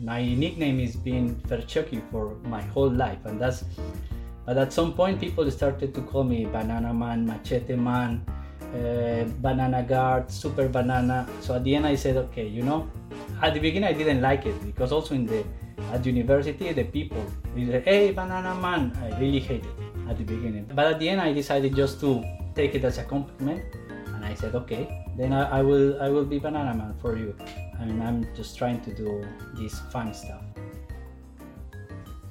my nickname has been Ferchuky for my whole life, and that's. But at some point, people started to call me Banana Man, Machete Man, Banana Guard, Super Banana. So at the end, I said, okay, you know, at the beginning I didn't like it because also at university the people said, hey, Banana Man. I really hated it at the beginning. But at the end, I decided just to take it as a compliment, and I said, okay, then I will be Banana Man for you. I mean, I'm just trying to do this fun stuff.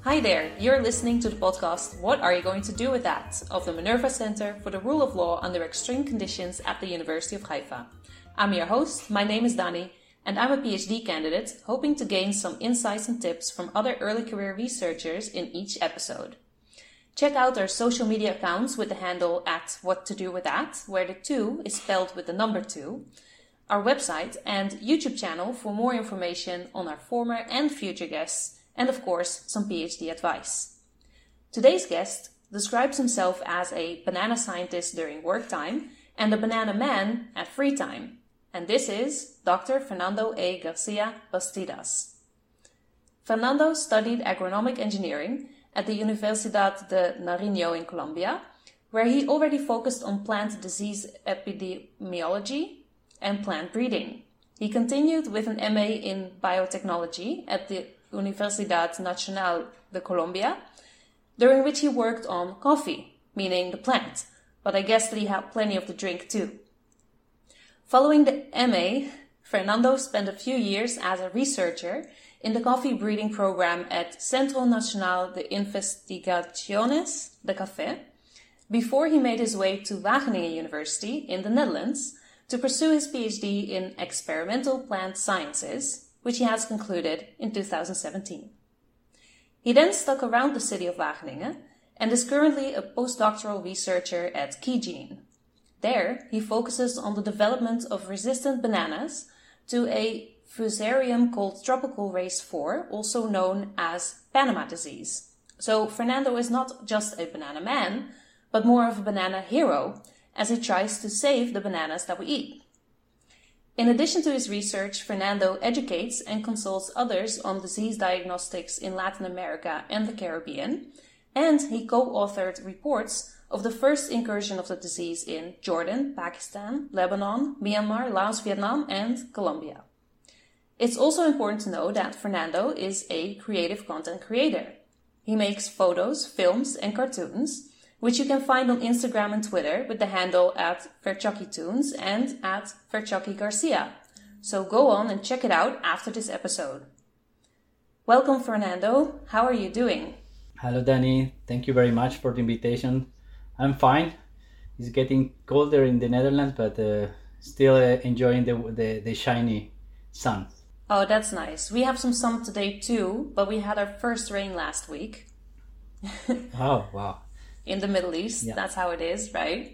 Hi there, you're listening to the podcast What Are You Going to Do With That? Of the Minerva Center for the Rule of Law Under Extreme Conditions at the University of Haifa. I'm your host, my name is Dani, and I'm a PhD candidate hoping to gain some insights and tips from other early career researchers in each episode. Check out our social media accounts with the handle @WhatToDoWithThat, where the 2 is spelled with the number 2, our website and YouTube channel for more information on our former and future guests, and of course, some PhD advice. Today's guest describes himself as a banana scientist during work time and a banana man at free time. And this is Dr. Fernando A. Garcia Bastidas. Fernando studied agronomic engineering at the Universidad de Nariño in Colombia, where he already focused on plant disease epidemiology and plant breeding. He continued with an MA in biotechnology at the Universidad Nacional de Colombia, during which he worked on coffee, meaning the plant, but I guess that he had plenty of the drink too. Following the MA, Fernando spent a few years as a researcher in the coffee breeding program at Centro Nacional de Investigaciones de Café, before he made his way to Wageningen University in the Netherlands to pursue his PhD in experimental plant sciences, which he has concluded in 2017. He then stuck around the city of Wageningen and is currently a postdoctoral researcher at Keygene. There, he focuses on the development of resistant bananas to a fusarium called Tropical Race 4, also known as Panama Disease. So Fernando is not just a banana man, but more of a banana hero, as he tries to save the bananas that we eat. In addition to his research, Fernando educates and consults others on disease diagnostics in Latin America and the Caribbean, and he co-authored reports of the first incursion of the disease in Jordan, Pakistan, Lebanon, Myanmar, Laos, Vietnam, and Colombia. It's also important to know that Fernando is a creative content creator. He makes photos, films, and cartoons, which you can find on Instagram and Twitter with the handle @Ferchokitoons and @Ferchoki Garcia. So go on and check it out after this episode. Welcome, Fernando. How are you doing? Hello, Dani. Thank you very much for the invitation. I'm fine. It's getting colder in the Netherlands, but still enjoying the shiny sun. Oh, that's nice. We have some sun today too, but we had our first rain last week. Oh, wow. In the Middle East, yeah. That's how it is, right?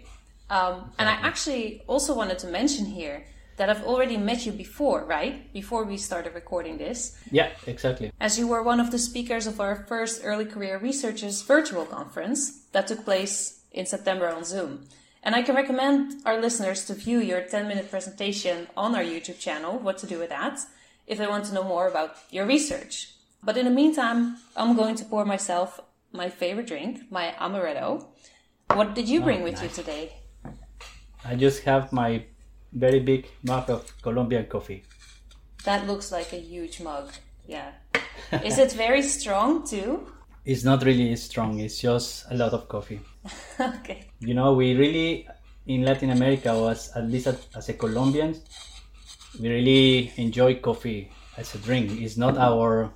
Exactly. And I actually also wanted to mention here that I've already met you before, right? Before we started recording this. Yeah, exactly. As you were one of the speakers of our first Early Career Researchers virtual conference that took place in September on Zoom. And I can recommend our listeners to view your 10-minute presentation on our YouTube channel, What to Do With That, if they want to know more about your research. But in the meantime, I'm going to pour myself my favorite drink, my amaretto. What did you bring with you today? I just have my very big mug of Colombian coffee. That looks like a huge mug, yeah. Is it very strong too? It's not really strong, it's just a lot of coffee. Okay. You know, we really, in Latin America, was at least as a Colombian, we really enjoy coffee as a drink. It's not our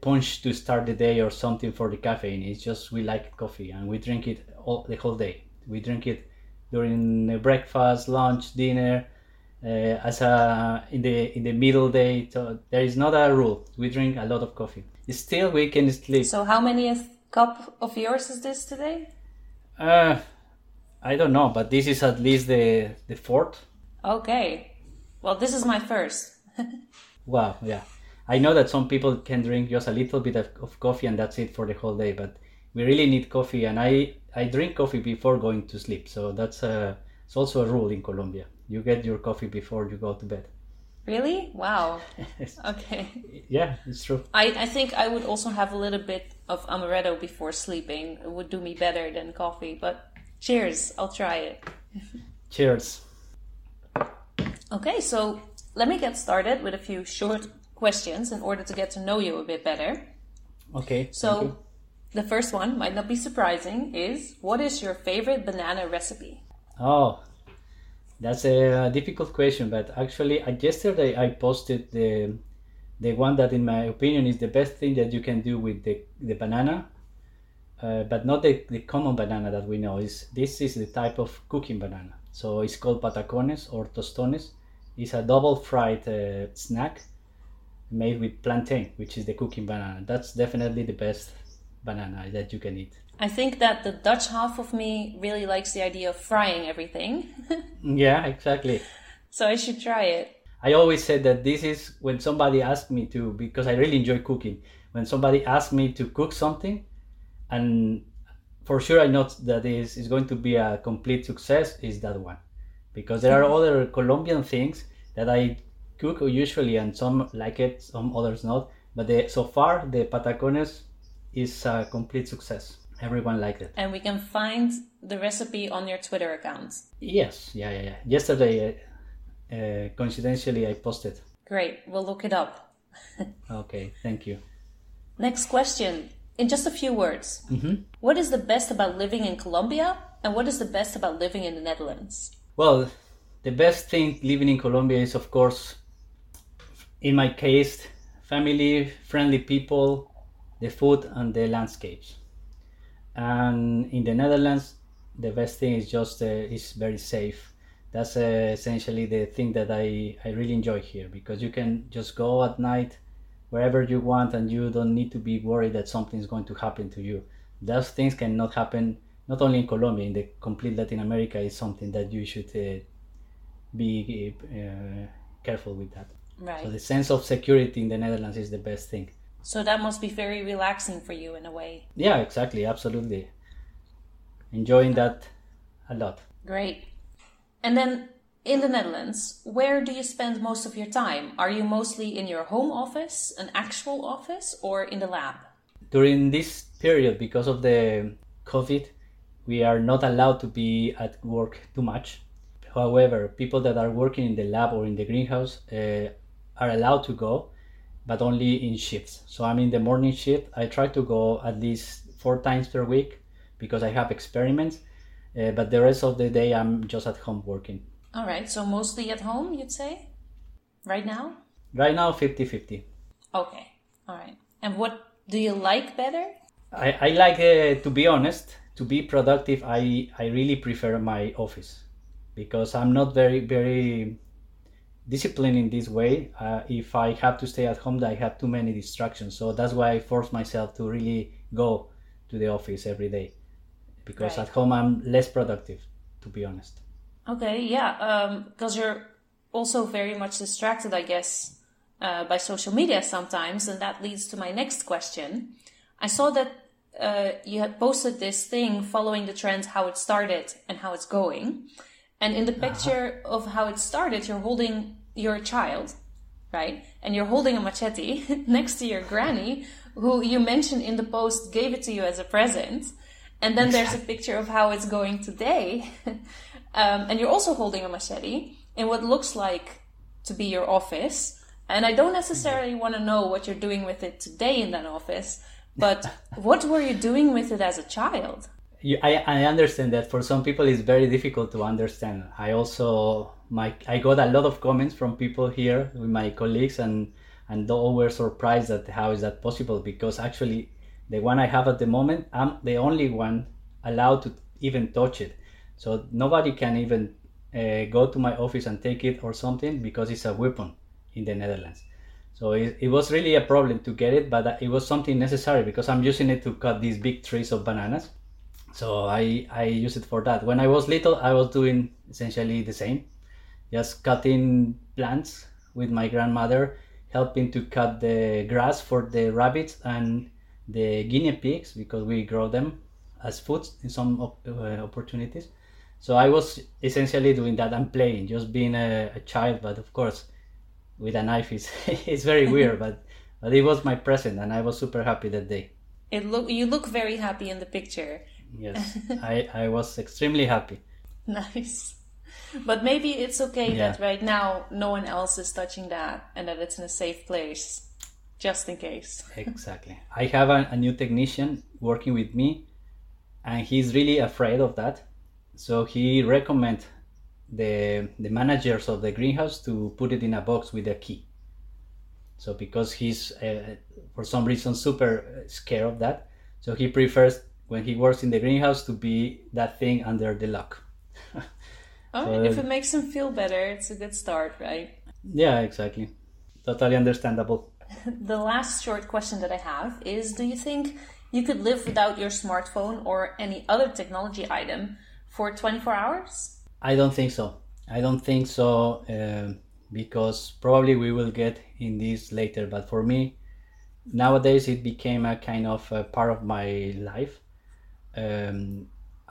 punch to start the day or something for the caffeine. It's just we like coffee and we drink it the whole day. We drink it during breakfast, lunch, dinner, in the middle day. So there is not a rule. We drink a lot of coffee. Still, we can sleep. So how many cup of yours is this today? I don't know, but this is at least the fourth. Okay. Well, this is my first. Wow, yeah. I know that some people can drink just a little bit of coffee and that's it for the whole day, but we really need coffee, and I drink coffee before going to sleep, so that's it's also a rule in Colombia. You get your coffee before you go to bed. Really? Wow. Okay. Yeah, it's true. I think I would also have a little bit of amaretto before sleeping. It would do me better than coffee, but cheers. I'll try it. Cheers. Okay, so let me get started with a few short questions in order to get to know you a bit better. Okay. So the first one might not be surprising is, what is your favorite banana recipe? Oh, that's a difficult question, but actually yesterday I posted the one that in my opinion is the best thing that you can do with the banana, but not the common banana that we know. This is the type of cooking banana. So it's called patacones or tostones. It's a double fried snack made with plantain, which is the cooking banana. That's definitely the best banana that you can eat. I think that the Dutch half of me really likes the idea of frying everything. Yeah, exactly. So I should try it. I always said that this is when somebody asked me to, because I really enjoy cooking, when somebody asked me to cook something, and for sure I know that is going to be a complete success, is that one. Because there are other Colombian things that I cook usually, and some like it, some others not. But so far, the patacones is a complete success. Everyone liked it. And we can find the recipe on your Twitter account. Yes, yeah. Yesterday, coincidentally, I posted. Great, we'll look it up. Okay, thank you. Next question, in just a few words. Mm-hmm. What is the best about living in Colombia, and what is the best about living in the Netherlands? Well, the best thing living in Colombia is, of course, in my case, family, friendly people, the food and the landscapes. And in the Netherlands, the best thing is just it's very safe. That's essentially the thing that I really enjoy here, because you can just go at night wherever you want and you don't need to be worried that something's going to happen to you. Those things cannot happen not only in Colombia, in the complete Latin America is something that you should be careful with that. Right. So the sense of security in the Netherlands is the best thing. So that must be very relaxing for you in a way. Yeah, exactly. Absolutely. Enjoying that a lot. Great. And then in the Netherlands, where do you spend most of your time? Are you mostly in your home office, an actual office, or in the lab? During this period, because of the COVID, we are not allowed to be at work too much. However, people that are working in the lab or in the greenhouse are allowed to go, but only in shifts. So I'm in the morning shift. I try to go at least 4 times per week because I have experiments, but the rest of the day I'm just at home working. All right, so mostly at home, you'd say? Right now? Right now, 50-50. Okay, all right. And what do you like better? I like, to be honest, to be productive, I really prefer my office because I'm not very, very discipline in this way. If I have to stay at home, I have too many distractions. So that's why I force myself to really go to the office every day, because right. At home I'm less productive, to be honest. Okay, yeah, because you're also very much distracted, I guess, by social media sometimes, and that leads to my next question. I saw that you had posted this thing following the trend, how it started and how it's going. And in the picture of how it started, you're holding your child, right? And you're holding a machete next to your granny, who you mentioned in the post gave it to you as a present. And then there's a picture of how it's going today. And you're also holding a machete in what looks like to be your office. And I don't necessarily want to know what you're doing with it today in that office, but what were you doing with it as a child? I understand that for some people it's very difficult to understand. I got a lot of comments from people here with my colleagues, and they all were surprised at how is that possible, because actually the one I have at the moment, I'm the only one allowed to even touch it. So nobody can even go to my office and take it or something, because it's a weapon in the Netherlands. So it was really a problem to get it, but it was something necessary because I'm using it to cut these big trees of bananas. So I use it for that. When I was little, I was doing essentially the same, just cutting plants with my grandmother, helping to cut the grass for the rabbits and the guinea pigs, because we grow them as food in some opportunities. So I was essentially doing that and playing, just being a child, but of course with a knife is it's very weird, but it was my present, and I was super happy that day. You look very happy in the picture. Yes, I was extremely happy. Nice. But maybe it's okay that right now no one else is touching that and that it's in a safe place, just in case. Exactly. I have a new technician working with me, and he's really afraid of that. So he recommends the managers of the greenhouse to put it in a box with a key. So because he's, for some reason, super scared of that. So he prefers, when he works in the greenhouse, to be that thing under the lock. So, if it makes him feel better, it's a good start, right? Yeah, exactly. Totally understandable. The last short question that I have is, do you think you could live without your smartphone or any other technology item for 24 hours? I don't think so. Because probably we will get in this later. But for me, nowadays it became a kind of a part of my life. I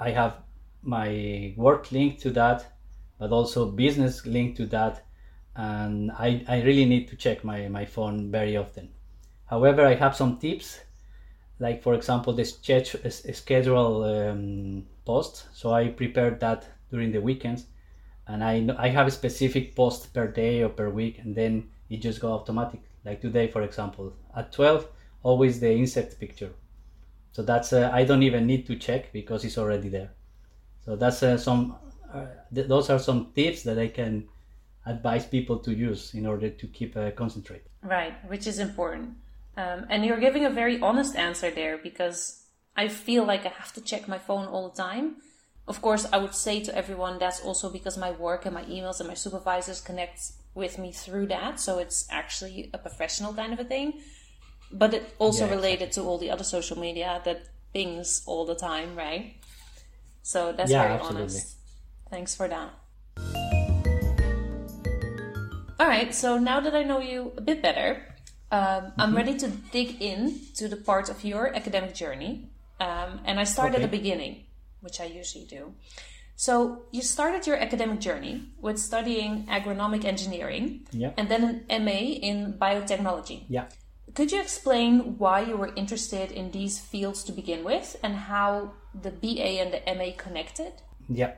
have my work linked to that, but also business linked to that. And I really need to check my phone very often. However, I have some tips, like, for example, the schedule post. So I prepared that during the weekends, and I have a specific post per day or per week, and then it just goes automatic. Like today, for example, at 12, always the insect picture. So that's, I don't even need to check because it's already there. So that's those are some tips that I can advise people to use in order to keep concentrate. Right, which is important. And you're giving a very honest answer there, because I feel like I have to check my phone all the time. Of course, I would say to everyone that's also because my work and my emails and my supervisors connect with me through that. So it's actually a professional kind of a thing. But it also related to all the other social media that pings all the time, right? So that's very honest. Thanks for that. All right, so now that I know you a bit better, I'm ready to dig in to the part of your academic journey. And I start at the beginning, which I usually do. So you started your academic journey with studying agronomic engineering and then an MA in biotechnology. Yeah. Could you explain why you were interested in these fields to begin with and how the BA and the MA connected? Yeah.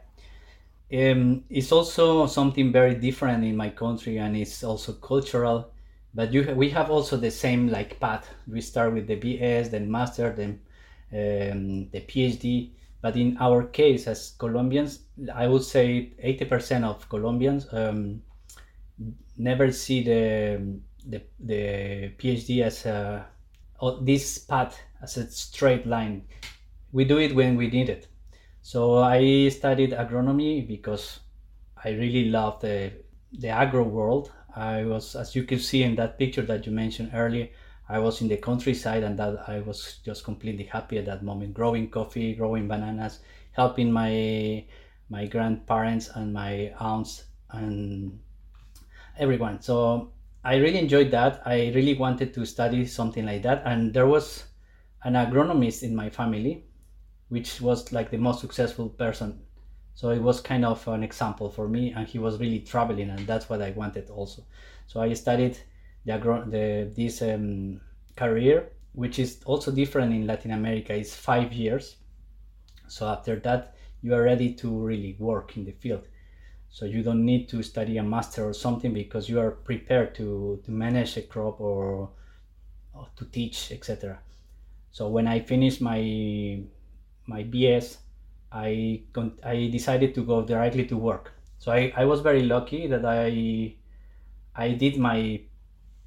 It's also something very different in my country, and it's also cultural. But we have also the same like path. We start with the BS, then master, then the PhD. But in our case, as Colombians, I would say 80% of Colombians never see the PhD as this path as a straight line. We do it when we need it. So I studied agronomy because I really loved the agro world. I was, as you can see in that picture that you mentioned earlier, I was in the countryside, and that I was just completely happy at that moment, growing coffee, growing bananas, helping my grandparents and my aunts and everyone. So I really enjoyed that. I really wanted to study something like that. And there was an agronomist in my family, which was like the most successful person. So it was kind of an example for me, and he was really traveling, and that's what I wanted also. So I studied this career, which is also different in Latin America. It's 5 years. So after that, you are ready to really work in the field. So you don't need to study a master or something because you are prepared to manage a crop or to teach, etc. So when I finished my BS, I decided to go directly to work. So I was very lucky that I did my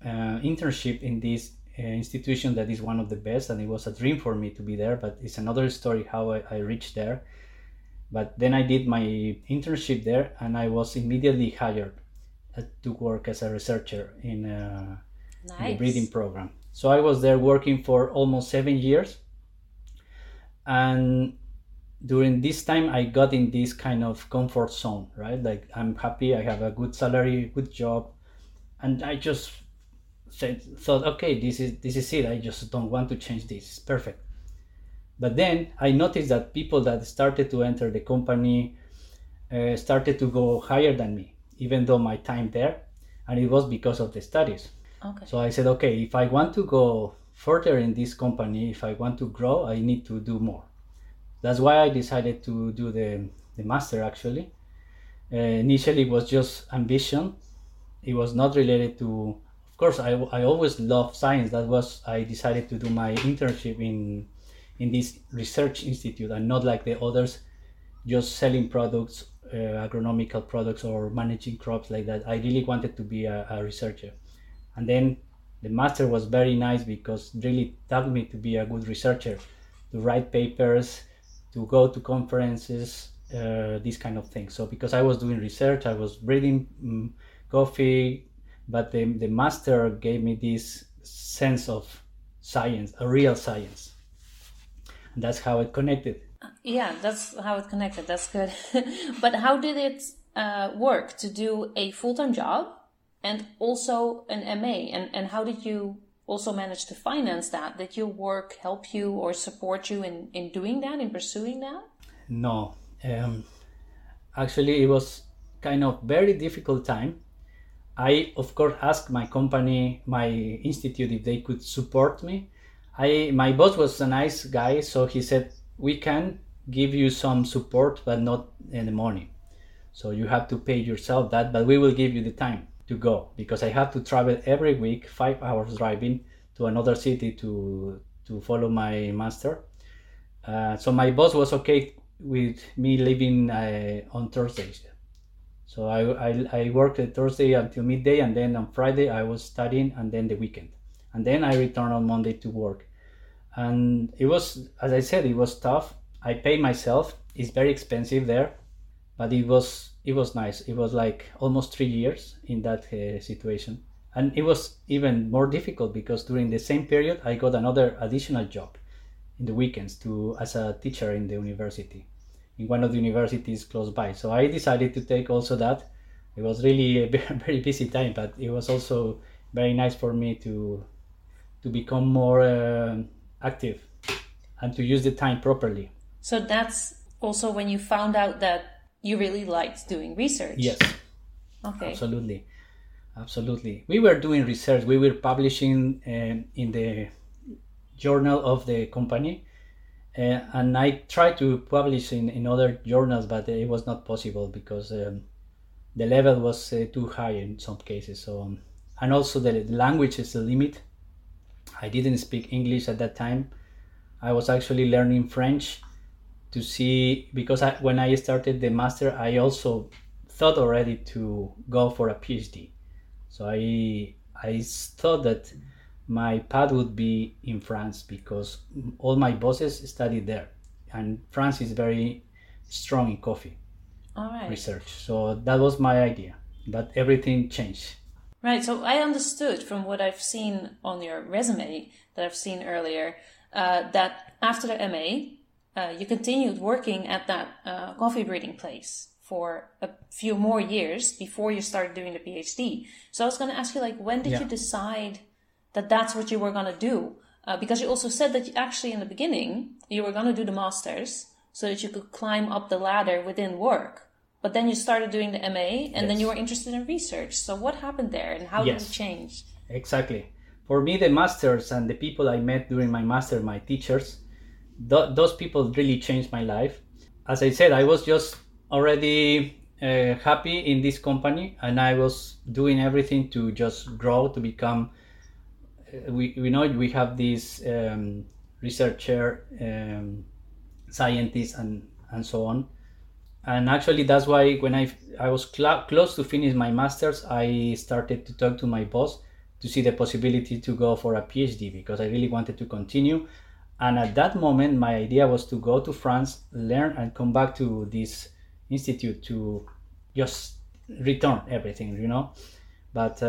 internship in this institution that is one of the best, and it was a dream for me to be there, but it's another story how I reached there. But then I did my internship there, and I was immediately hired to work as a researcher in the breeding program. So I was there working for almost 7 years, and during this time I got in this kind of comfort zone, right? Like, I'm happy, I have a good salary, good job, and I just thought, okay, this is it. I just don't want to change this. It's perfect. But then I noticed that people that started to enter the company started to go higher than me, even though my time there. and it was because of the studies. Okay. So I said, okay, if I want to go further in this company, if I want to grow, I need to do more. That's why I decided to do the master, actually. Initially, it was just ambition. It was not related to, of course, I always loved science. That was, I decided to do my internship in this research institute and not like the others, just selling products, agronomical products or managing crops like that. I really wanted to be a researcher. And then the master was very nice because really taught me to be a good researcher, to write papers, to go to conferences, these kind of things. So because I was doing research, I was reading coffee, but the master gave me this sense of science, a real science. And that's how it connected. Yeah, that's how it connected. That's good. But how did it work to do a full-time job and also an MA? And how did you also manage to finance that? Did your work help you or support you in doing that, in pursuing that? No. Actually, it was kind of very difficult time. I, of course, asked my company, my institute, if they could support me. My boss was a nice guy, so he said, we can give you some support, but not any money. So you have to pay yourself that, but we will give you the time to go, because I have to travel every week, 5 hours driving to another city to follow my master. So my boss was okay with me leaving on Thursdays. So I worked Thursday until midday, and then on Friday I was studying, and then the weekend. And then I returned on Monday to work. And it was, as I said, it was tough. I paid myself. It's very expensive there, but it was nice. It was like almost 3 years in that situation. And it was even more difficult because during the same period, I got another additional job in the weekends as a teacher in the university, in one of the universities close by. So I decided to take also that. It was really a very busy time, but it was also very nice for me to become more active and to use the time properly. So that's also when you found out that you really liked doing research. Yes. Okay. Absolutely. We were doing research. We were publishing in the journal of the company. And I tried to publish in other journals, but it was not possible because the level was too high in some cases. So, and also the language is the limit. I didn't speak English at that time. I was actually learning French to see, because when I started the master, I also thought already to go for a PhD. So I thought that my path would be in France because all my bosses studied there, and France is very strong in coffee research. So that was my idea, but everything changed. Right. So I understood from what I've seen on your resume that I've seen earlier that after the MA, you continued working at that coffee breeding place for a few more years before you started doing the PhD. So I was going to ask you, like, when did you decide that that's what you were going to do? Because you also said that you actually in the beginning, you were going to do the master's so that you could climb up the ladder within work. But then you started doing the MA, and then you were interested in research. So what happened there, and how did it change? Exactly. For me, the master's and the people I met during my master, my teachers, those people really changed my life. As I said, I was just already happy in this company, and I was doing everything to just grow, to become... We know we have these researcher, scientists, and so on. And actually, that's why when I was close to finish my master's, I started to talk to my boss to see the possibility to go for a PhD because I really wanted to continue. And at that moment, my idea was to go to France, learn, and come back to this institute to just return everything, you know? But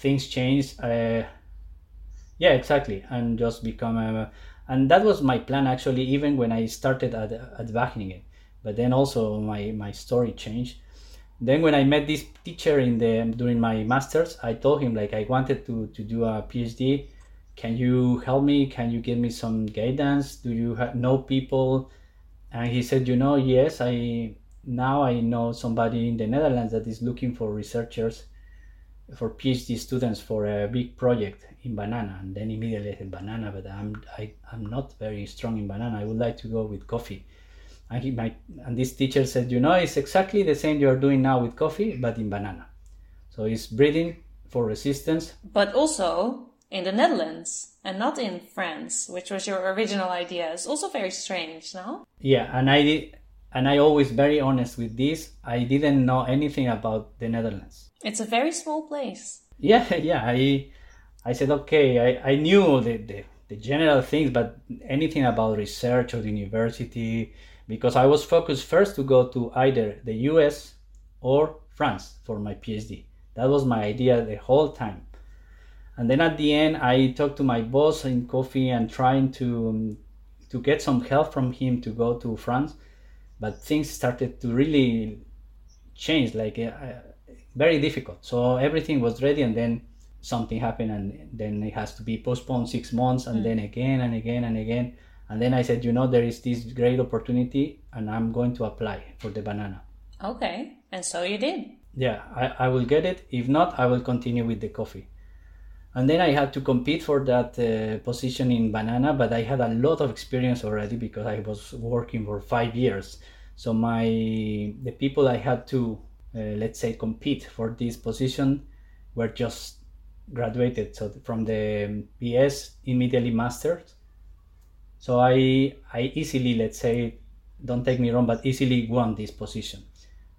things changed. And just become and that was my plan actually, even when I started at Wageningen. But then also my story changed. Then when I met this teacher during my master's, I told him like I wanted to do a PhD. Can you help me? Can you give me some guidance? Do you know people? And he said, you know, yes, I know somebody in the Netherlands that is looking for researchers. for PhD students for a big project in banana, and then immediately I said banana, but I'm not very strong in banana. I would like to go with coffee. And this teacher said, you know, it's exactly the same you are doing now with coffee, but in banana. So it's breeding for resistance. But also in the Netherlands and not in France, which was your original idea. It's also very strange, no? Yeah, and I always very honest with this. I didn't know anything about the Netherlands. It's a very small place. Yeah. I said, okay, I knew the general things, but anything about research or the university, because I was focused first to go to either the US or France for my PhD. That was my idea the whole time. And then at the end, I talked to my boss in coffee and trying to get some help from him to go to France. But things started to really change, like very difficult. So everything was ready, and then something happened, and then it has to be postponed 6 months, and then again. And then I said, you know, there is this great opportunity, and I'm going to apply for the banana. Okay, and so you did. Yeah, I will get it. If not, I will continue with the coffee. And then I had to compete for that position in banana, but I had a lot of experience already because I was working for 5 years. So the people I had to, let's say, compete for this position were just graduated. So from the BS, immediately master's. So I easily, let's say, don't take me wrong, but easily won this position.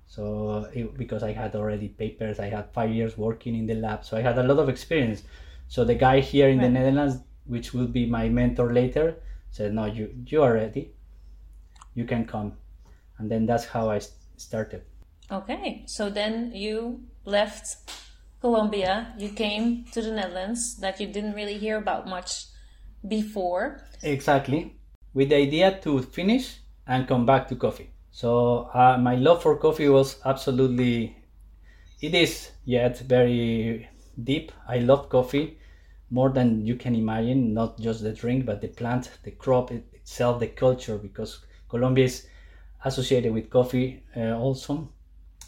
So because I had already papers, I had 5 years working in the lab. So I had a lot of experience. So the guy here in the Netherlands, which will be my mentor later, said, no, you are ready. You can come. And then that's how I started. Okay. So then you left Colombia. You came to the Netherlands that you didn't really hear about much before. Exactly. With the idea to finish and come back to coffee. So my love for coffee was it is very deep. I love coffee more than you can imagine, not just the drink, but the plant, the crop itself, the culture, because Colombia is associated with coffee also,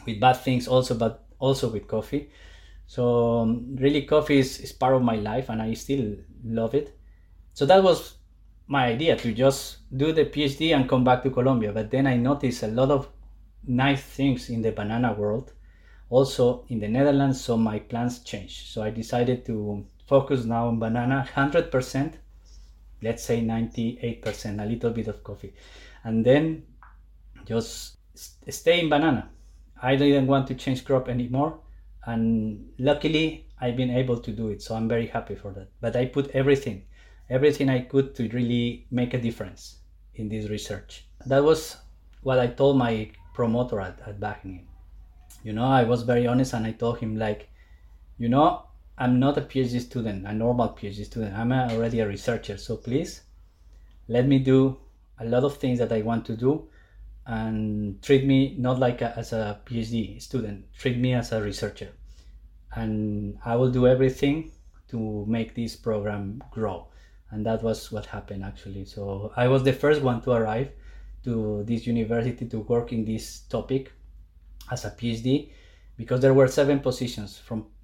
with bad things also, but also with coffee. So really coffee is part of my life, and I still love it. So that was my idea, to just do the PhD and come back to Colombia. But then I noticed a lot of nice things in the banana world, also in the Netherlands, so my plans changed. So I decided to focus now on banana 100%, let's say 98%, a little bit of coffee, and then just stay in banana. I didn't want to change crop anymore, and luckily I've been able to do it, so I'm very happy for that. But I put everything I could to really make a difference in this research. That was what I told my promoter at Wageningen. You know, I was very honest, and I told him, like, you know, I'm not a PhD student, a normal PhD student. I'm already a researcher, so please let me do a lot of things that I want to do, and treat me not like as a PhD student, treat me as a researcher. And I will do everything to make this program grow. And that was what happened, actually. So I was the first one to arrive to this university to work in this topic as a PhD, because there were 7 positions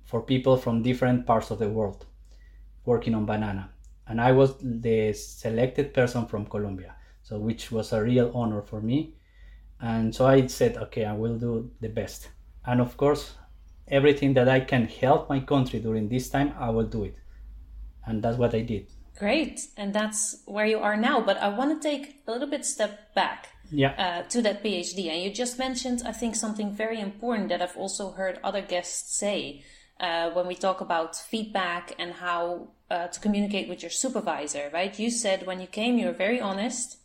for people from different parts of the world working on banana. And I was the selected person from Colombia, so which was a real honor for me. And so I said, okay, I will do the best. And of course, everything that I can help my country during this time, I will do it. And that's what I did. Great. And that's where you are now. But I want to take a little bit step back to that PhD. And you just mentioned, I think, something very important that I've also heard other guests say when we talk about feedback and how to communicate with your supervisor, right? You said when you came, you were very honest,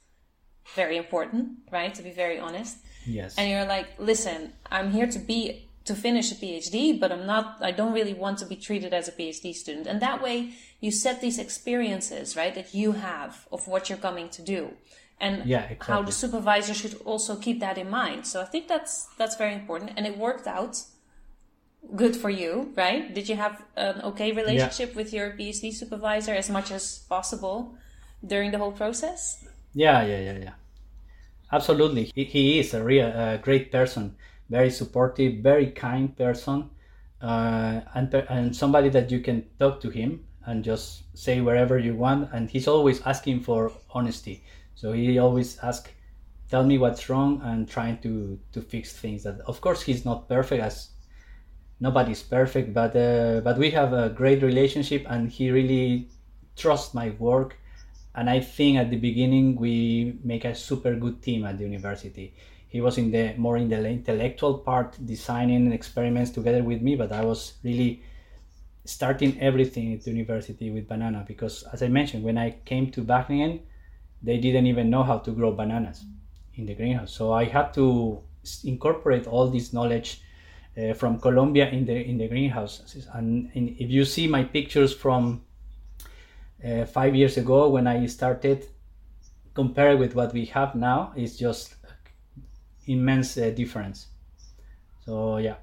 very important, right? To be very honest. Yes. And you're like, listen, I'm here to finish a PhD, but I don't really want to be treated as a PhD student. And that way you set these experiences, right, that you have of what you're coming to do, and how the supervisor should also keep that in mind. So I think that's very important, and it worked out good for you, right? Did you have an okay relationship with your PhD supervisor as much as possible during the whole process? Yeah. Absolutely. He is a real great person. Very supportive, very kind person. and somebody that you can talk to him and just say wherever you want. And he's always asking for honesty. So he always asks, tell me what's wrong, and trying to fix things. That, of course, he's not perfect, as nobody's perfect, but we have a great relationship, and he really trusts my work. And I think at the beginning we make a super good team at the university. He was more in the intellectual part, designing experiments together with me, but I was really starting everything at the university with banana, because as I mentioned, when I came to Wageningen, they didn't even know how to grow bananas in the greenhouse. So I had to incorporate all this knowledge from Colombia in the greenhouses. And if you see my pictures from 5 years ago when I started, compared with what we have now, it's just immense difference. So yeah.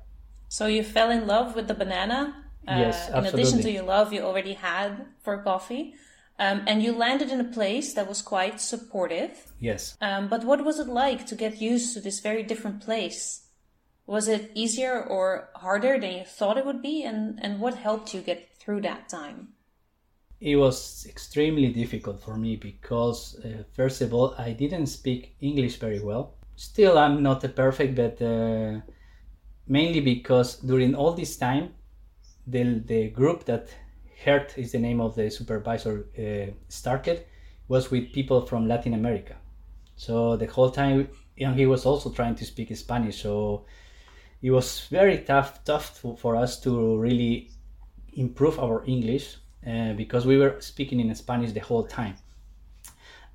So you fell in love with the banana? Yes, absolutely. In addition to your love you already had for coffee. And you landed in a place that was quite supportive. Yes. But what was it like to get used to this very different place? Was it easier or harder than you thought it would be? And what helped you get through that time? It was extremely difficult for me because, first of all, I didn't speak English very well. Still, I'm not perfect, but mainly because during all this time, the group that HERT is the name of the supervisor started was with people from Latin America. So the whole time, and he was also trying to speak Spanish, so it was very tough for us to really improve our English because we were speaking in Spanish the whole time.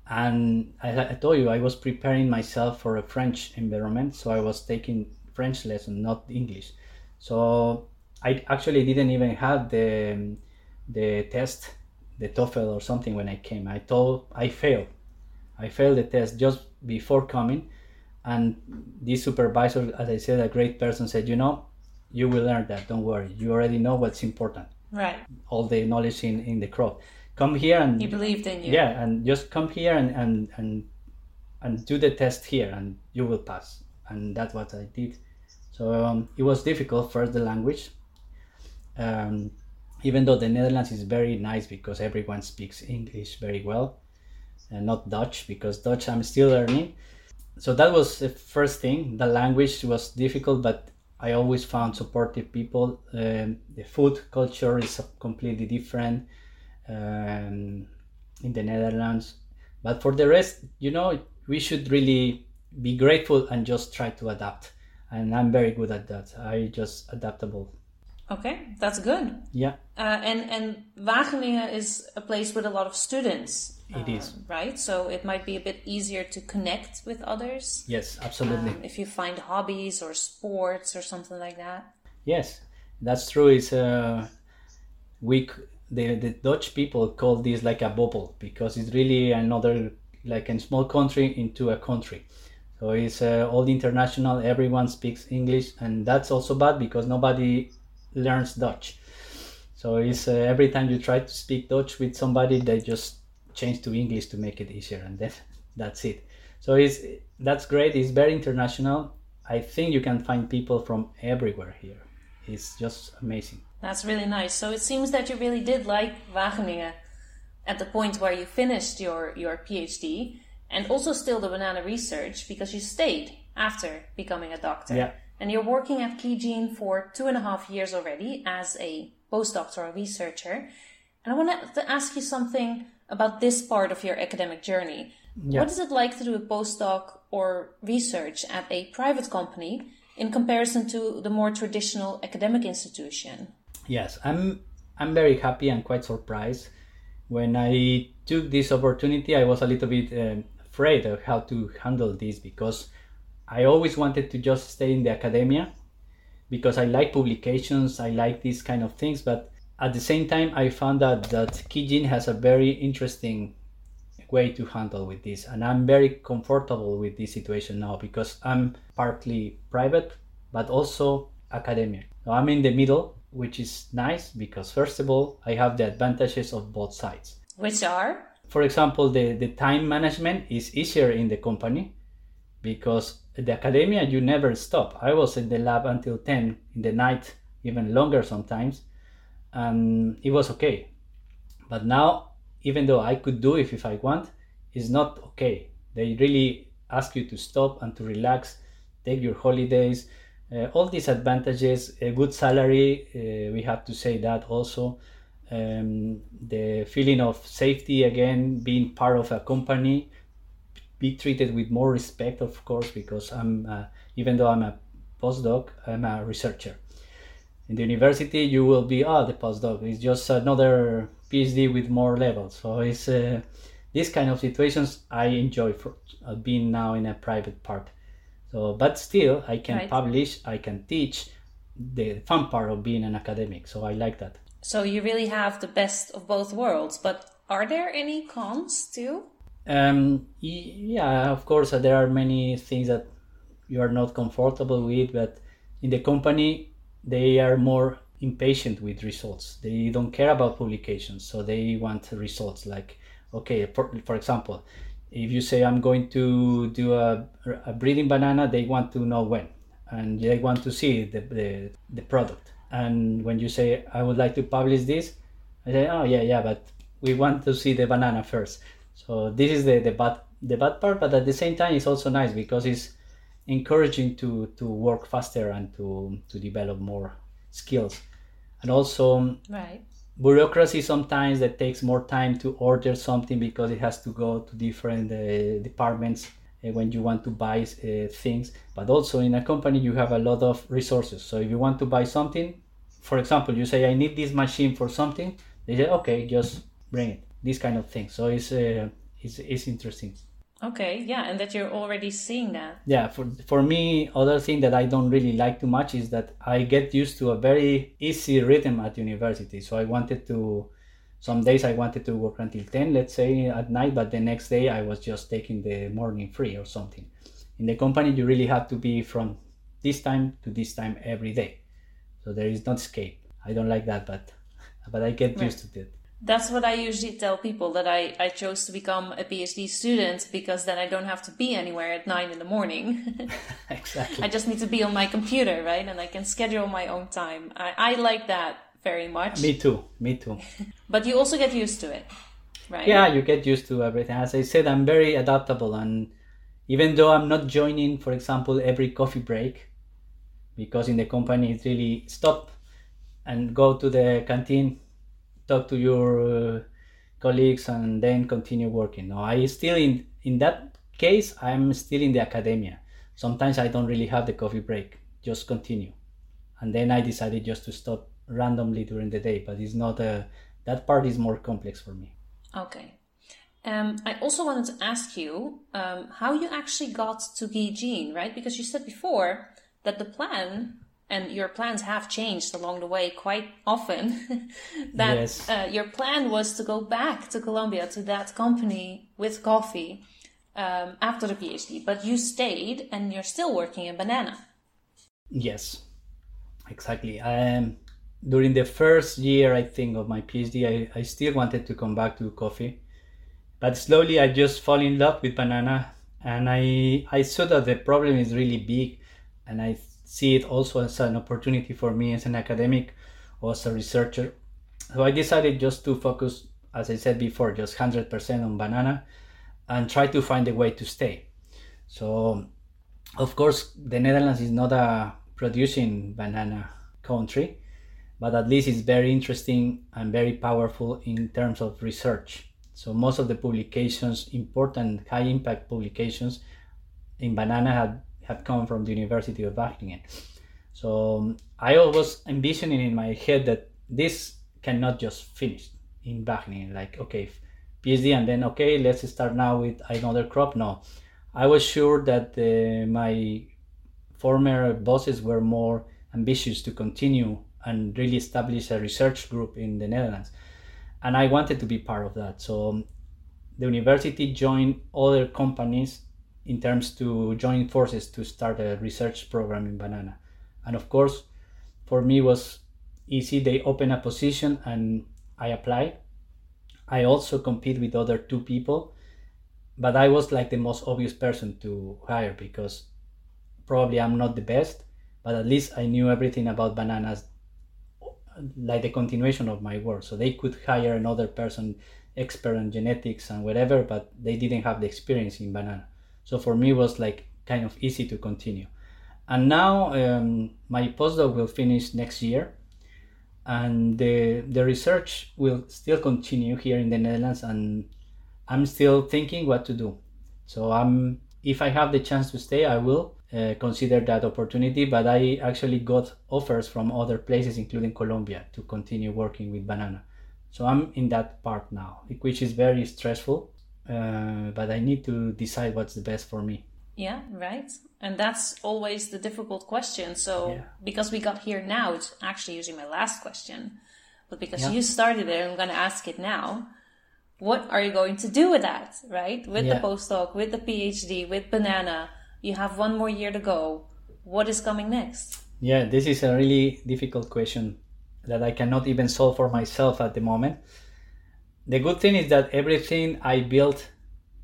And I told you, I was preparing myself for a French environment, so I was taking French lesson, not English. So I actually didn't even have the test, the TOEFL or something when I came. I failed the test just before coming. And this supervisor, as I said, a great person, said, you know, you will learn that, don't worry. You already know what's important. Right. All the knowledge in the crop. Come here and... He believed in you. Yeah, and just come here and do the test here and you will pass. And that's what I did. So it was difficult, first the language. Even though the Netherlands is very nice because everyone speaks English very well. And not Dutch, because Dutch I'm still learning. So that was the first thing. The language was difficult, but I always found supportive people. The food culture is completely different in the Netherlands. But for the rest, you know, we should really be grateful and just try to adapt. And I'm very good at that. I just adaptable. Okay, that's good. Yeah. And Wageningen is a place with a lot of students. It is. Right? So it might be a bit easier to connect with others. Yes, absolutely. If you find hobbies or sports or something like that. Yes, that's true. It's the Dutch people call this like a bubble, because it's really another, like a small country into a country. So it's all international, everyone speaks English, and that's also bad because nobody learns Dutch. So it's every time you try to speak Dutch with somebody, they just change to English to make it easier, and then that's it. So that's great. It's very international. I think you can find people from everywhere here. It's just amazing. That's really nice. So it seems that you really did like Wageningen at the point where you finished your PhD, and also still the banana research, because you stayed after becoming a doctor. Yeah. And you're working at Keygene for 2.5 years already as a postdoctoral researcher. And I want to ask you something about this part of your academic journey. Yeah. What is it like to do a postdoc or research at a private company in comparison to the more traditional academic institution? Yes, I'm very happy and quite surprised. When I took this opportunity, I was a little bit afraid of how to handle this, because I always wanted to just stay in the academia because I like publications, I like these kind of things, but at the same time, I found out that Keygene has a very interesting way to handle with this, and I'm very comfortable with this situation now because I'm partly private, but also academia. So I'm in the middle, which is nice because, first of all, I have the advantages of both sides. Which are? For example, the time management is easier in the company because the academia, you never stop. I was in the lab until 10 in the night even longer sometimes, and it was okay. But now, even though I could do it if I want, it's not okay. They really ask you to stop and to relax, take your holidays, all these advantages, a good salary, we have to say that also, the feeling of safety again, being part of a company, be treated with more respect, of course, because I'm, even though I'm a postdoc, I'm a researcher. In the university, you will be, the postdoc is just another PhD with more levels. So it's these kind of situations I enjoy for being now in a private part. So, but still, I can publish, I can teach, the fun part of being an academic. So I like that. So you really have the best of both worlds, but are there any cons too? Yeah, of course, there are many things that you are not comfortable with, but in the company, they are more impatient with results. They don't care about publications, so they want results. Like, okay, for example, if you say I'm going to do a breeding banana, they want to know when, and they want to see the product. And when you say, I would like to publish this, I say, but we want to see the banana first. So this is the bad part, but at the same time, it's also nice because it's encouraging to work faster and to develop more skills. And also bureaucracy sometimes that takes more time to order something because it has to go to different departments when you want to buy things. But also in a company, you have a lot of resources. So if you want to buy something, for example, you say, I need this machine for something. They say, okay, just bring it. This kind of thing. So it's interesting. Okay, yeah, and that you're already seeing that. Yeah, for me, other thing that I don't really like too much is that I get used to a very easy rhythm at university. So some days I wanted to work until 10, let's say, at night, but the next day I was just taking the morning free or something. In the company, you really have to be from this time to this time every day. So there is no escape. I don't like that, but I get used to it. That's what I usually tell people, that I chose to become a PhD student because then I don't have to be anywhere at 9 a.m. Exactly. I just need to be on my computer, right? And I can schedule my own time. I like that very much. Me too. But you also get used to it, right? Yeah, you get used to everything. As I said, I'm very adaptable. And even though I'm not joining, for example, every coffee break, because in the company it's really stop and go to the canteen, talk to your colleagues and then continue working. No, I still in that case, I'm still in the academia. Sometimes I don't really have the coffee break, just continue. And then I decided just to stop randomly during the day, but it's not that part is more complex for me. Okay. I also wanted to ask you how you actually got to Keygene, right? Because you said before that the plan and your plans have changed along the way quite often, that yes. Your plan was to go back to Colombia, to that company with coffee after the PhD, but you stayed and you're still working in Banana. Yes, exactly. During the first year, I think, of my PhD, I still wanted to come back to coffee, but slowly I just fall in love with Banana, and I saw that the problem is really big, and I see it also as an opportunity for me as an academic or as a researcher. So I decided just to focus, as I said before, just 100% on Banana and try to find a way to stay. So, of course, the Netherlands is not a producing banana country, but at least it's very interesting and very powerful in terms of research. So most of the publications, important high-impact publications in Banana had come from the University of Wageningen. So I was envisioning in my head that this cannot just finish in Wageningen, like, okay, PhD, and then, okay, let's start now with another crop. No, I was sure that my former bosses were more ambitious to continue and really establish a research group in the Netherlands. And I wanted to be part of that. So the university joined other companies in terms to join forces to start a research program in Banana. And of course, for me was easy. They open a position and I apply. I also compete with other two people, but I was like the most obvious person to hire because probably I'm not the best, but at least I knew everything about bananas like the continuation of my work. So they could hire another person, expert in genetics and whatever, but they didn't have the experience in banana. So for me, it was like kind of easy to continue. And now my postdoc will finish next year, and the research will still continue here in the Netherlands, and I'm still thinking what to do. So if I have the chance to stay, I will consider that opportunity, but I actually got offers from other places, including Colombia, to continue working with banana. So I'm in that part now, which is very stressful, but I need to decide what's the best for me. Yeah, right. And that's always the difficult question. So because we got here now, it's actually usually my last question, but because you started it, I'm going to ask it now. What are you going to do with that, right? With the postdoc, with the PhD, with banana, you have one more year to go. What is coming next? Yeah, this is a really difficult question that I cannot even solve for myself at the moment. The good thing is that everything I built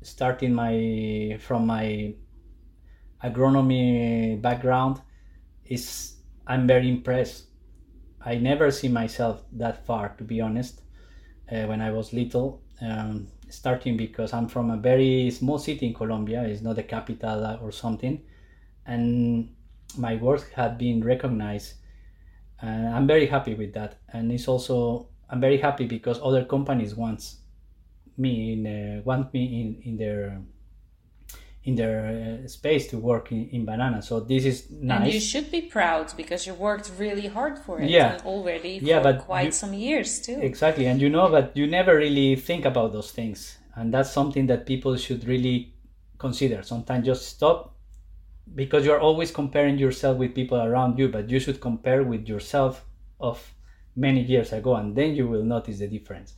starting from my agronomy background is, I'm very impressed. I never see myself that far, to be honest, when I was little, starting because I'm from a very small city in Colombia. It's not the capital or something. And my work had been recognized. And I'm very happy with that. And it's also, I'm very happy because other companies want me in their space to work in banana. So this is nice. And you should be proud because you worked really hard for it and already some years too. Exactly. And but you never really think about those things. And that's something that people should really consider. Sometimes just stop, because you're always comparing yourself with people around you, but you should compare with yourself of many years ago, and then you will notice the difference.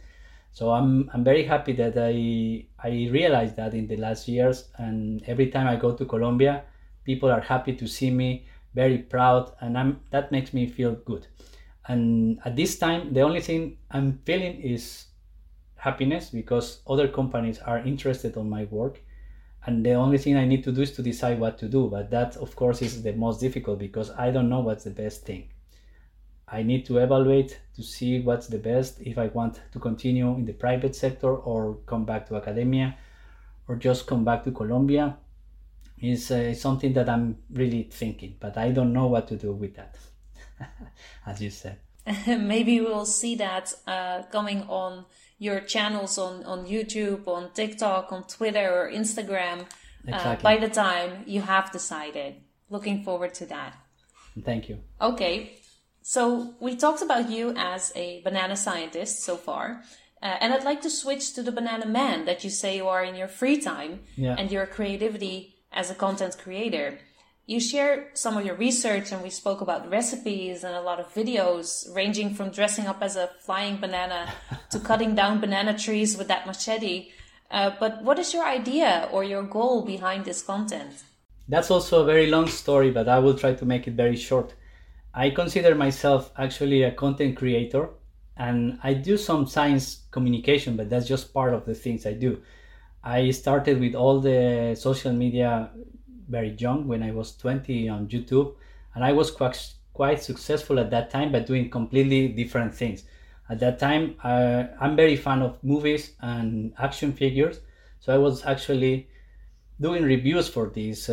So I'm very happy that I realized that in the last years, and every time I go to Colombia, people are happy to see me, very proud, and that makes me feel good. And at this time, the only thing I'm feeling is happiness, because other companies are interested in my work, and the only thing I need to do is to decide what to do. But that, of course, is the most difficult, because I don't know what's the best thing. I need to evaluate to see what's the best, if I want to continue in the private sector or come back to academia or just come back to Colombia. It's something that I'm really thinking, but I don't know what to do with that, as you said. Maybe we'll see that coming on your channels on YouTube, on TikTok, on Twitter or Instagram by the time you have decided. Looking forward to that. Thank you. Okay. So we talked about you as a banana scientist so far, and I'd like to switch to the Banana Man that you say you are in your free time and your creativity as a content creator. You share some of your research, and we spoke about recipes and a lot of videos ranging from dressing up as a flying banana to cutting down banana trees with that machete. But what is your idea or your goal behind this content? That's also a very long story, but I will try to make it very short. I consider myself actually a content creator, and I do some science communication, but that's just part of the things I do. I started with all the social media very young, when I was 20, on YouTube, and I was quite successful at that time, but doing completely different things. At that time, I'm very fan of movies and action figures, so I was actually doing reviews for these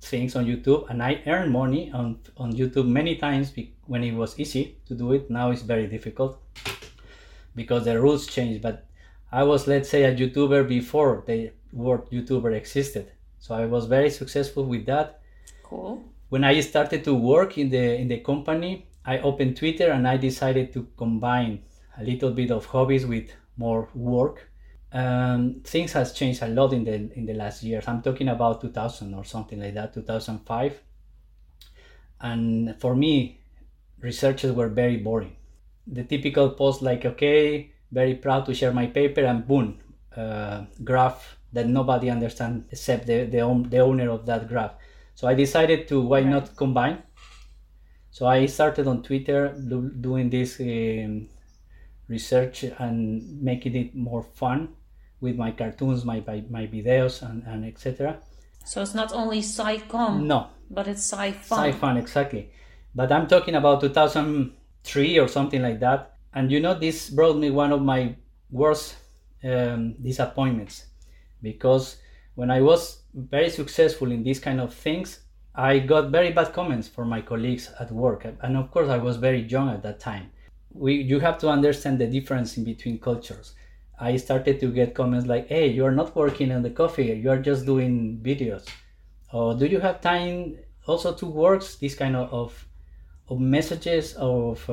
things on YouTube, and I earned money on YouTube many times when it was easy to do it. Now it's very difficult because the rules change, but I was, let's say, a YouTuber before the word YouTuber existed. So I was very successful with that. Cool. When I started to work in the company, I opened Twitter, and I decided to combine a little bit of hobbies with more work. Things has changed a lot in the last years. I'm talking about 2000 or something like that, 2005. And for me, researchers were very boring. The typical post like, okay, very proud to share my paper, and boom, graph that nobody understands except the owner of that graph. So I decided to not combine. So I started on Twitter doing this research and making it more fun with my cartoons, my videos, and etc. So it's not only sci-com, but it's sci-fun. Exactly. But I'm talking about 2010, 3 or something like that. And you know, this brought me one of my worst disappointments, because when I was very successful in these kind of things, I got very bad comments from my colleagues at work. And of course, I was very young at that time. You have to understand the difference in between cultures. I started to get comments like, hey, you're not working on the coffee, you're just doing videos. Or do you have time also to work? This kind of messages, of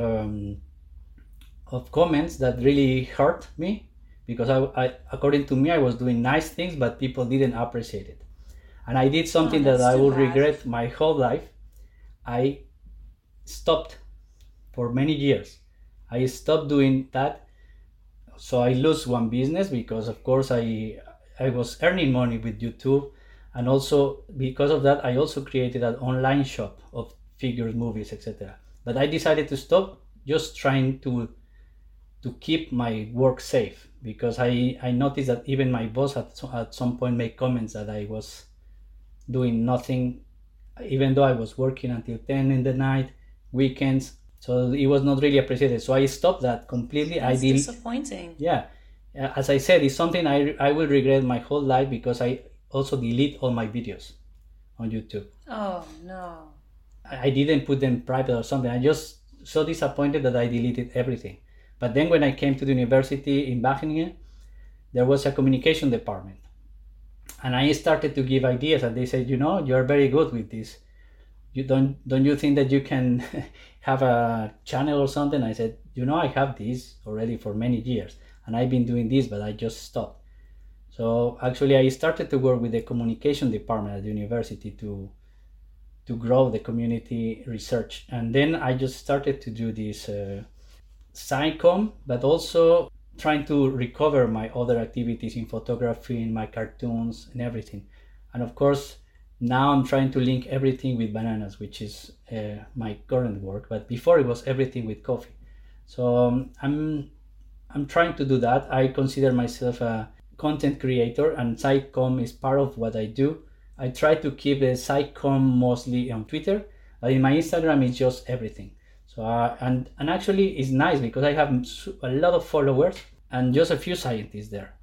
comments that really hurt me, because I according to me, I was doing nice things, but people didn't appreciate it. And I did something that I will regret my whole life. I stopped for many years. I stopped doing that. So I lose one business, because of course I was earning money with YouTube. And also because of that, I also created an online shop of figures, movies, etc. But I decided to stop, just trying to keep my work safe, because I noticed that even my boss at some point made comments that I was doing nothing, even though I was working until 10 in the night, weekends. So it was not really appreciated. So I stopped that completely. That's disappointing. Yeah. As I said, it's something I will regret my whole life, because I also delete all my videos on YouTube. Oh, no. I didn't put them private or something. I just so disappointed that I deleted everything. But then when I came to the university in Wageningen, there was a communication department. And I started to give ideas, and they said, you know, you're very good with this. You don't you think that you can have a channel or something? I said, you know, I have this already for many years, and I've been doing this, but I just stopped. So actually I started to work with the communication department at the university to grow the community research. And then I just started to do this SciComm, but also trying to recover my other activities in photography, in my cartoons and everything. And of course, now I'm trying to link everything with bananas, which is my current work, but before it was everything with coffee. So I'm trying to do that. I consider myself a content creator, and SciComm is part of what I do. I try to keep the SciComm mostly on Twitter, but in my Instagram it's just everything. So and actually it's nice, because I have a lot of followers and just a few scientists there.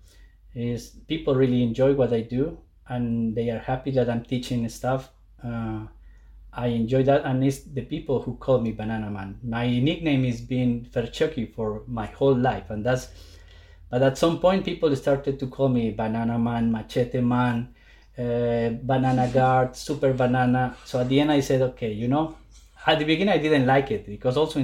Is people really enjoy what I do, and they are happy that I'm teaching stuff. I enjoy that, and it's the people who call me Banana Man. My nickname has been Ferchuky for my whole life, and that's. But at some point, people started to call me Banana Man, Machete Man, Banana Guard, Super Banana. So at the end, I said, okay, you know. At the beginning, I didn't like it, because also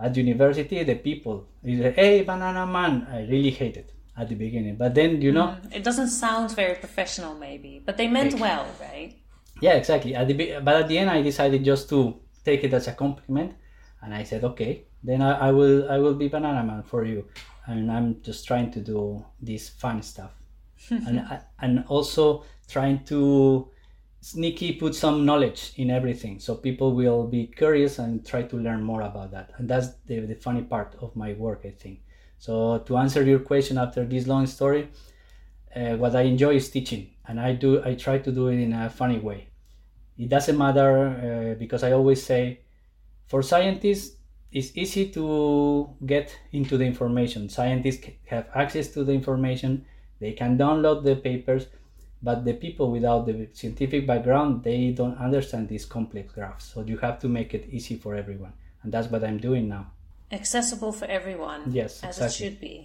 at university, the people said, hey, Banana Man. I really hate it at the beginning. But then, you know... It doesn't sound very professional, maybe. But they meant well, right? Yeah, exactly. But at the end, I decided just to take it as a compliment. And I said, okay, then I will be Banana Man for you. And I'm just trying to do this fun stuff. and also trying to... sneaky put some knowledge in everything, so people will be curious and try to learn more about that. And that's the funny part of my work, I think. So to answer your question after this long story, what I enjoy is teaching, and I try to do it in a funny way. It doesn't matter, because I always say, for scientists it's easy to get into the information. Scientists have access to the information, they can download the papers. But the people without the scientific background, they don't understand these complex graphs. So you have to make it easy for everyone. And that's what I'm doing now. Accessible for everyone. Yes, exactly. As it should be.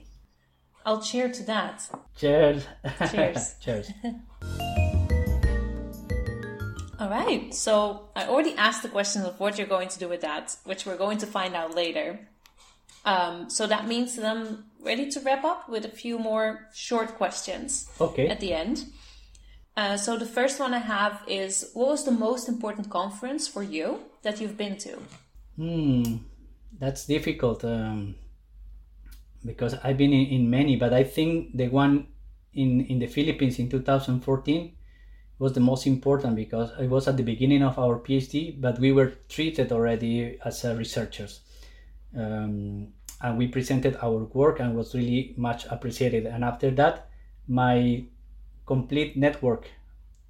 I'll cheer to that. Cheers. Cheers. Cheers. All right. So I already asked the question of what you're going to do with that, which we're going to find out later. So that means that I'm ready to wrap up with a few more short questions at the end. So the first one I have is, what was the most important conference for you that you've been to? That's difficult, because I've been in many, but I think the one in the Philippines in 2014 was the most important, because it was at the beginning of our PhD, but we were treated already as researchers. And we presented our work and was really much appreciated. And after that, my complete network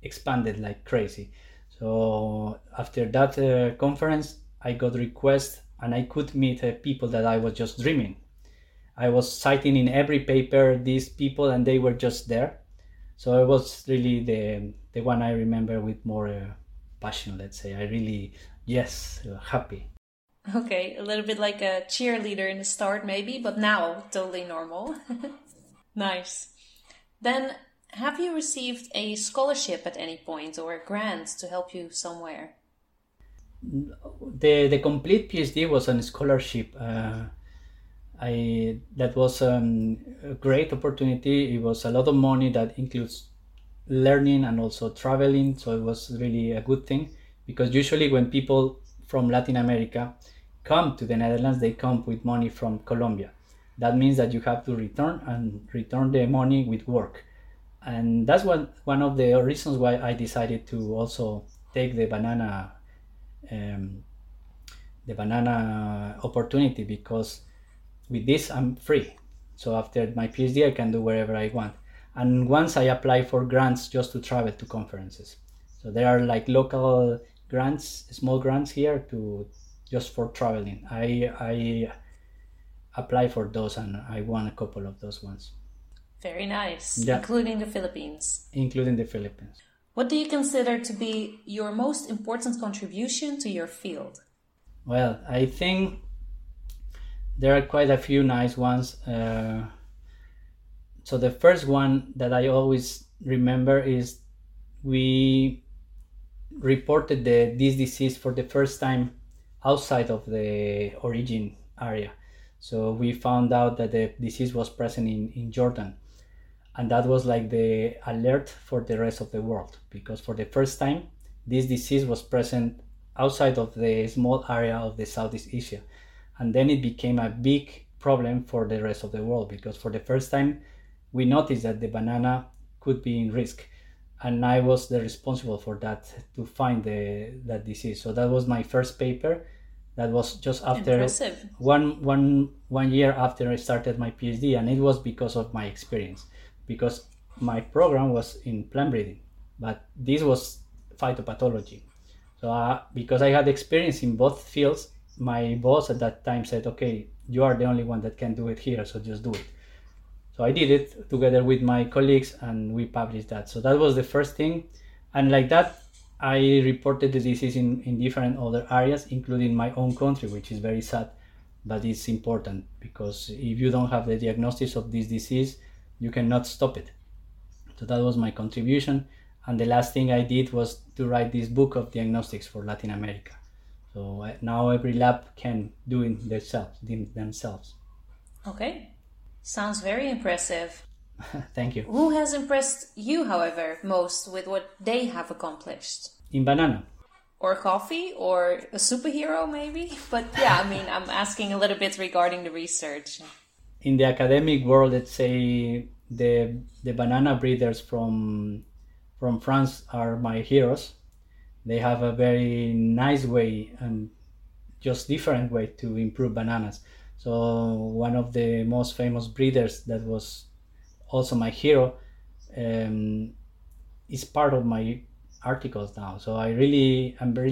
expanded like crazy. So after that conference, I got requests and I could meet people that I was just dreaming. I was citing in every paper these people and they were just there. So it was really the one I remember with more passion, let's say. I really, happy. Okay, a little bit like a cheerleader in the start maybe, but now totally normal. Nice. Then, have you received a scholarship at any point or a grant to help you somewhere? The complete PhD was on scholarship. That was a great opportunity. It was a lot of money that includes learning and also traveling. So it was really a good thing, because usually when people from Latin America come to the Netherlands, they come with money from Colombia. That means that you have to return the money with work. And that's one of the reasons why I decided to also take the banana opportunity, because with this I'm free. So after my PhD I can do wherever I want. And once I apply for grants just to travel to conferences. So there are like local grants, small grants here to just for traveling. I apply for those and I won a couple of those ones. Very nice. Yeah. Including the Philippines. What do you consider to be your most important contribution to your field? Well, I think there are quite a few nice ones. So the first one that I always remember is we reported this disease for the first time outside of the origin area. So we found out that the disease was present in Jordan. And that was like the alert for the rest of the world, because for the first time, this disease was present outside of the small area of the Southeast Asia. And then it became a big problem for the rest of the world, because for the first time, we noticed that the banana could be in risk. And I was the responsible for that, to find that disease. So that was my first paper. That was just after one year after I started my PhD. And it was because of my experience, because my program was in plant breeding, but this was phytopathology. So because I had experience in both fields, my boss at that time said, okay, you are the only one that can do it here, so just do it. So I did it together with my colleagues and we published that. So that was the first thing. And like that, I reported the disease in different other areas, including my own country, which is very sad, but it's important, because if you don't have the diagnosis of this disease, you cannot stop it. So that was my contribution. And the last thing I did was to write this book of diagnostics for Latin America. So now every lab can do it themselves. Okay. Sounds very impressive. Thank you. Who has impressed you, however, most with what they have accomplished? In banana. Or coffee, or a superhero maybe? But yeah, I mean, I'm asking a little bit regarding the research. In the academic world, let's say the banana breeders from France are my heroes. They have a very nice way and just different way to improve bananas. So one of the most famous breeders that was also my hero is part of my articles now. So I'm really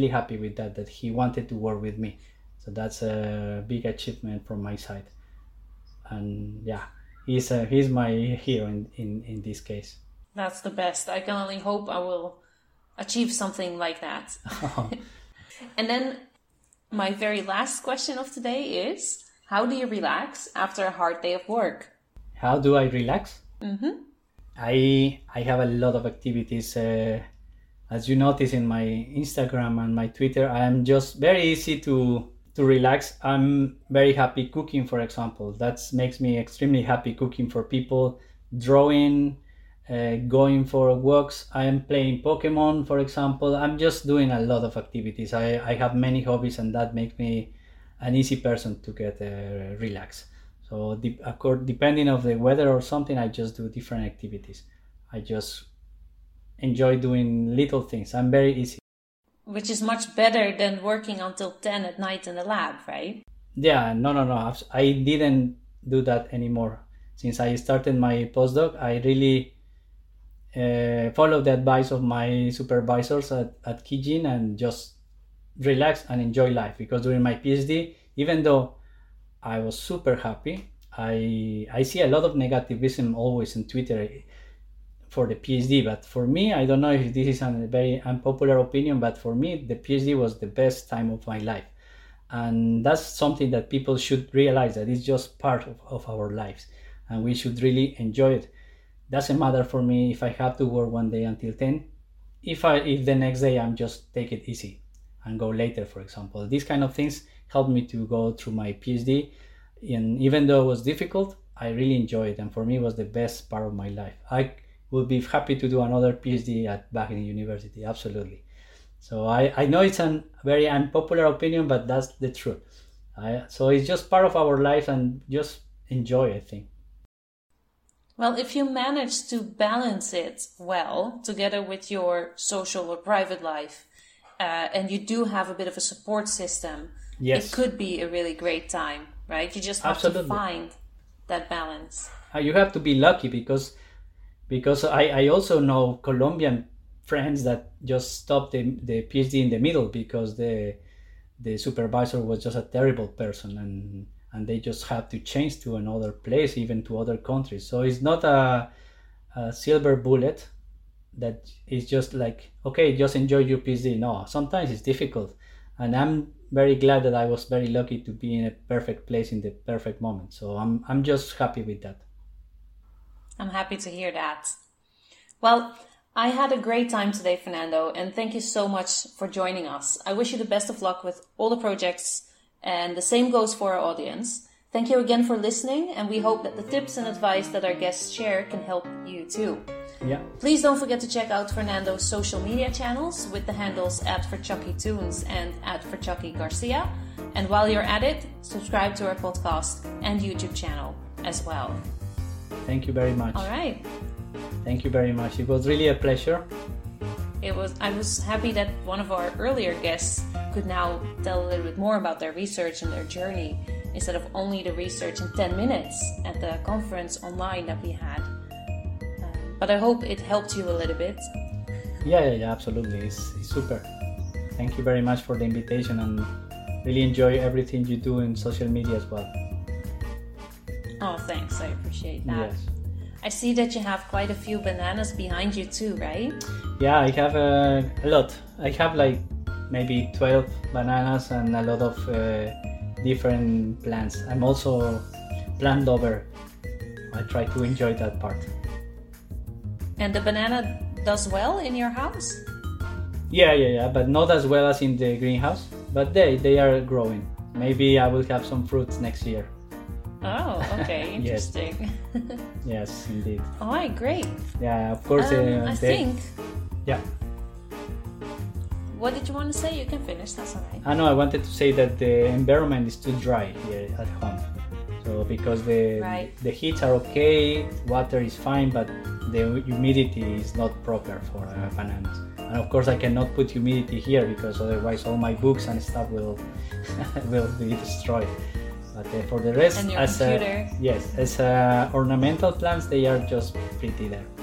happy with that he wanted to work with me. So that's a big achievement from my side. And yeah, he's my hero in this case. That's the best. I can only hope I will achieve something like that. Oh. And then my very last question of today is, how do you relax after a hard day of work? How do I relax? Mm-hmm. I have a lot of activities. As you notice in my Instagram and my Twitter, I am just very easy to relax. I'm very happy cooking, for example. That makes me extremely happy cooking for people, drawing, going for walks. I am playing Pokemon, for example. I'm just doing a lot of activities. I have many hobbies, and that makes me an easy person to get relaxed. So depending on the weather or something, I just do different activities. I just enjoy doing little things. I'm very easy. Which is much better than working until 10 at night in the lab, right? Yeah, no. I didn't do that anymore. Since I started my postdoc, I really followed the advice of my supervisors at Keygene and just relax and enjoy life. Because during my PhD, even though I was super happy. I see a lot of negativism always on Twitter for the PhD, but for me, I don't know if this is a very unpopular opinion, but for me, the PhD was the best time of my life. And that's something that people should realize, that it's just part of our lives and we should really enjoy it. Doesn't matter for me if I have to work one day until 10, if the next day I'm just take it easy and go later, for example. These kind of things helped me to go through my PhD. And even though it was difficult, I really enjoyed it. And for me, it was the best part of my life. I would be happy to do another PhD at Wageningen University, absolutely. So I know it's a very unpopular opinion, but that's the truth. So it's just part of our life and just enjoy, I think. Well, if you manage to balance it well together with your social or private life, and you do have a bit of a support system, yes, it could be a really great time. Right? You just have absolutely to find that balance. You have to be lucky because I also know Colombian friends that just stopped the PhD in the middle because the supervisor was just a terrible person and they just have to change to another place, even to other countries. So it's not a silver bullet that is just like, okay, just enjoy your PhD. No, sometimes it's difficult. And I'm very glad that I was very lucky to be in a perfect place in the perfect moment. So I'm just happy with that. I'm happy to hear that. Well, I had a great time today, Fernando, and thank you so much for joining us. I wish you the best of luck with all the projects, and the same goes for our audience. Thank you again for listening, and we hope that the tips and advice that our guests share can help you too. Yeah. Please don't forget to check out Fernando's social media channels with the handles @Ferchokitoons and @Ferchoki Garcia. And while you're at it, subscribe to our podcast and YouTube channel as well. Thank you very much. All right. Thank you very much. It was really a pleasure. I was happy that one of our earlier guests could now tell a little bit more about their research and their journey, instead of only the research in 10 minutes at the conference online that we had. But I hope it helped you a little bit. Yeah, absolutely. It's super. Thank you very much for the invitation, and really enjoy everything you do in social media as well. Oh, thanks. I appreciate that. Yes. I see that you have quite a few bananas behind you too, right? Yeah, I have a lot. I have like maybe 12 bananas and a lot of different plants. I'm also plant lover. I try to enjoy that part. And the banana does well in your house? Yeah, but not as well as in the greenhouse. But they are growing. Maybe I will have some fruits next year. Oh, okay, interesting. Yes, indeed. All right, great. Yeah, of course. Yeah. What did you want to say? You can finish, that's all right. I know, I wanted to say that the environment is too dry here at home. So because the heats are okay, water is fine, but the humidity is not proper for bananas. And of course I cannot put humidity here because otherwise all my books and stuff will be destroyed. But for the rest, as ornamental plants, they are just pretty there.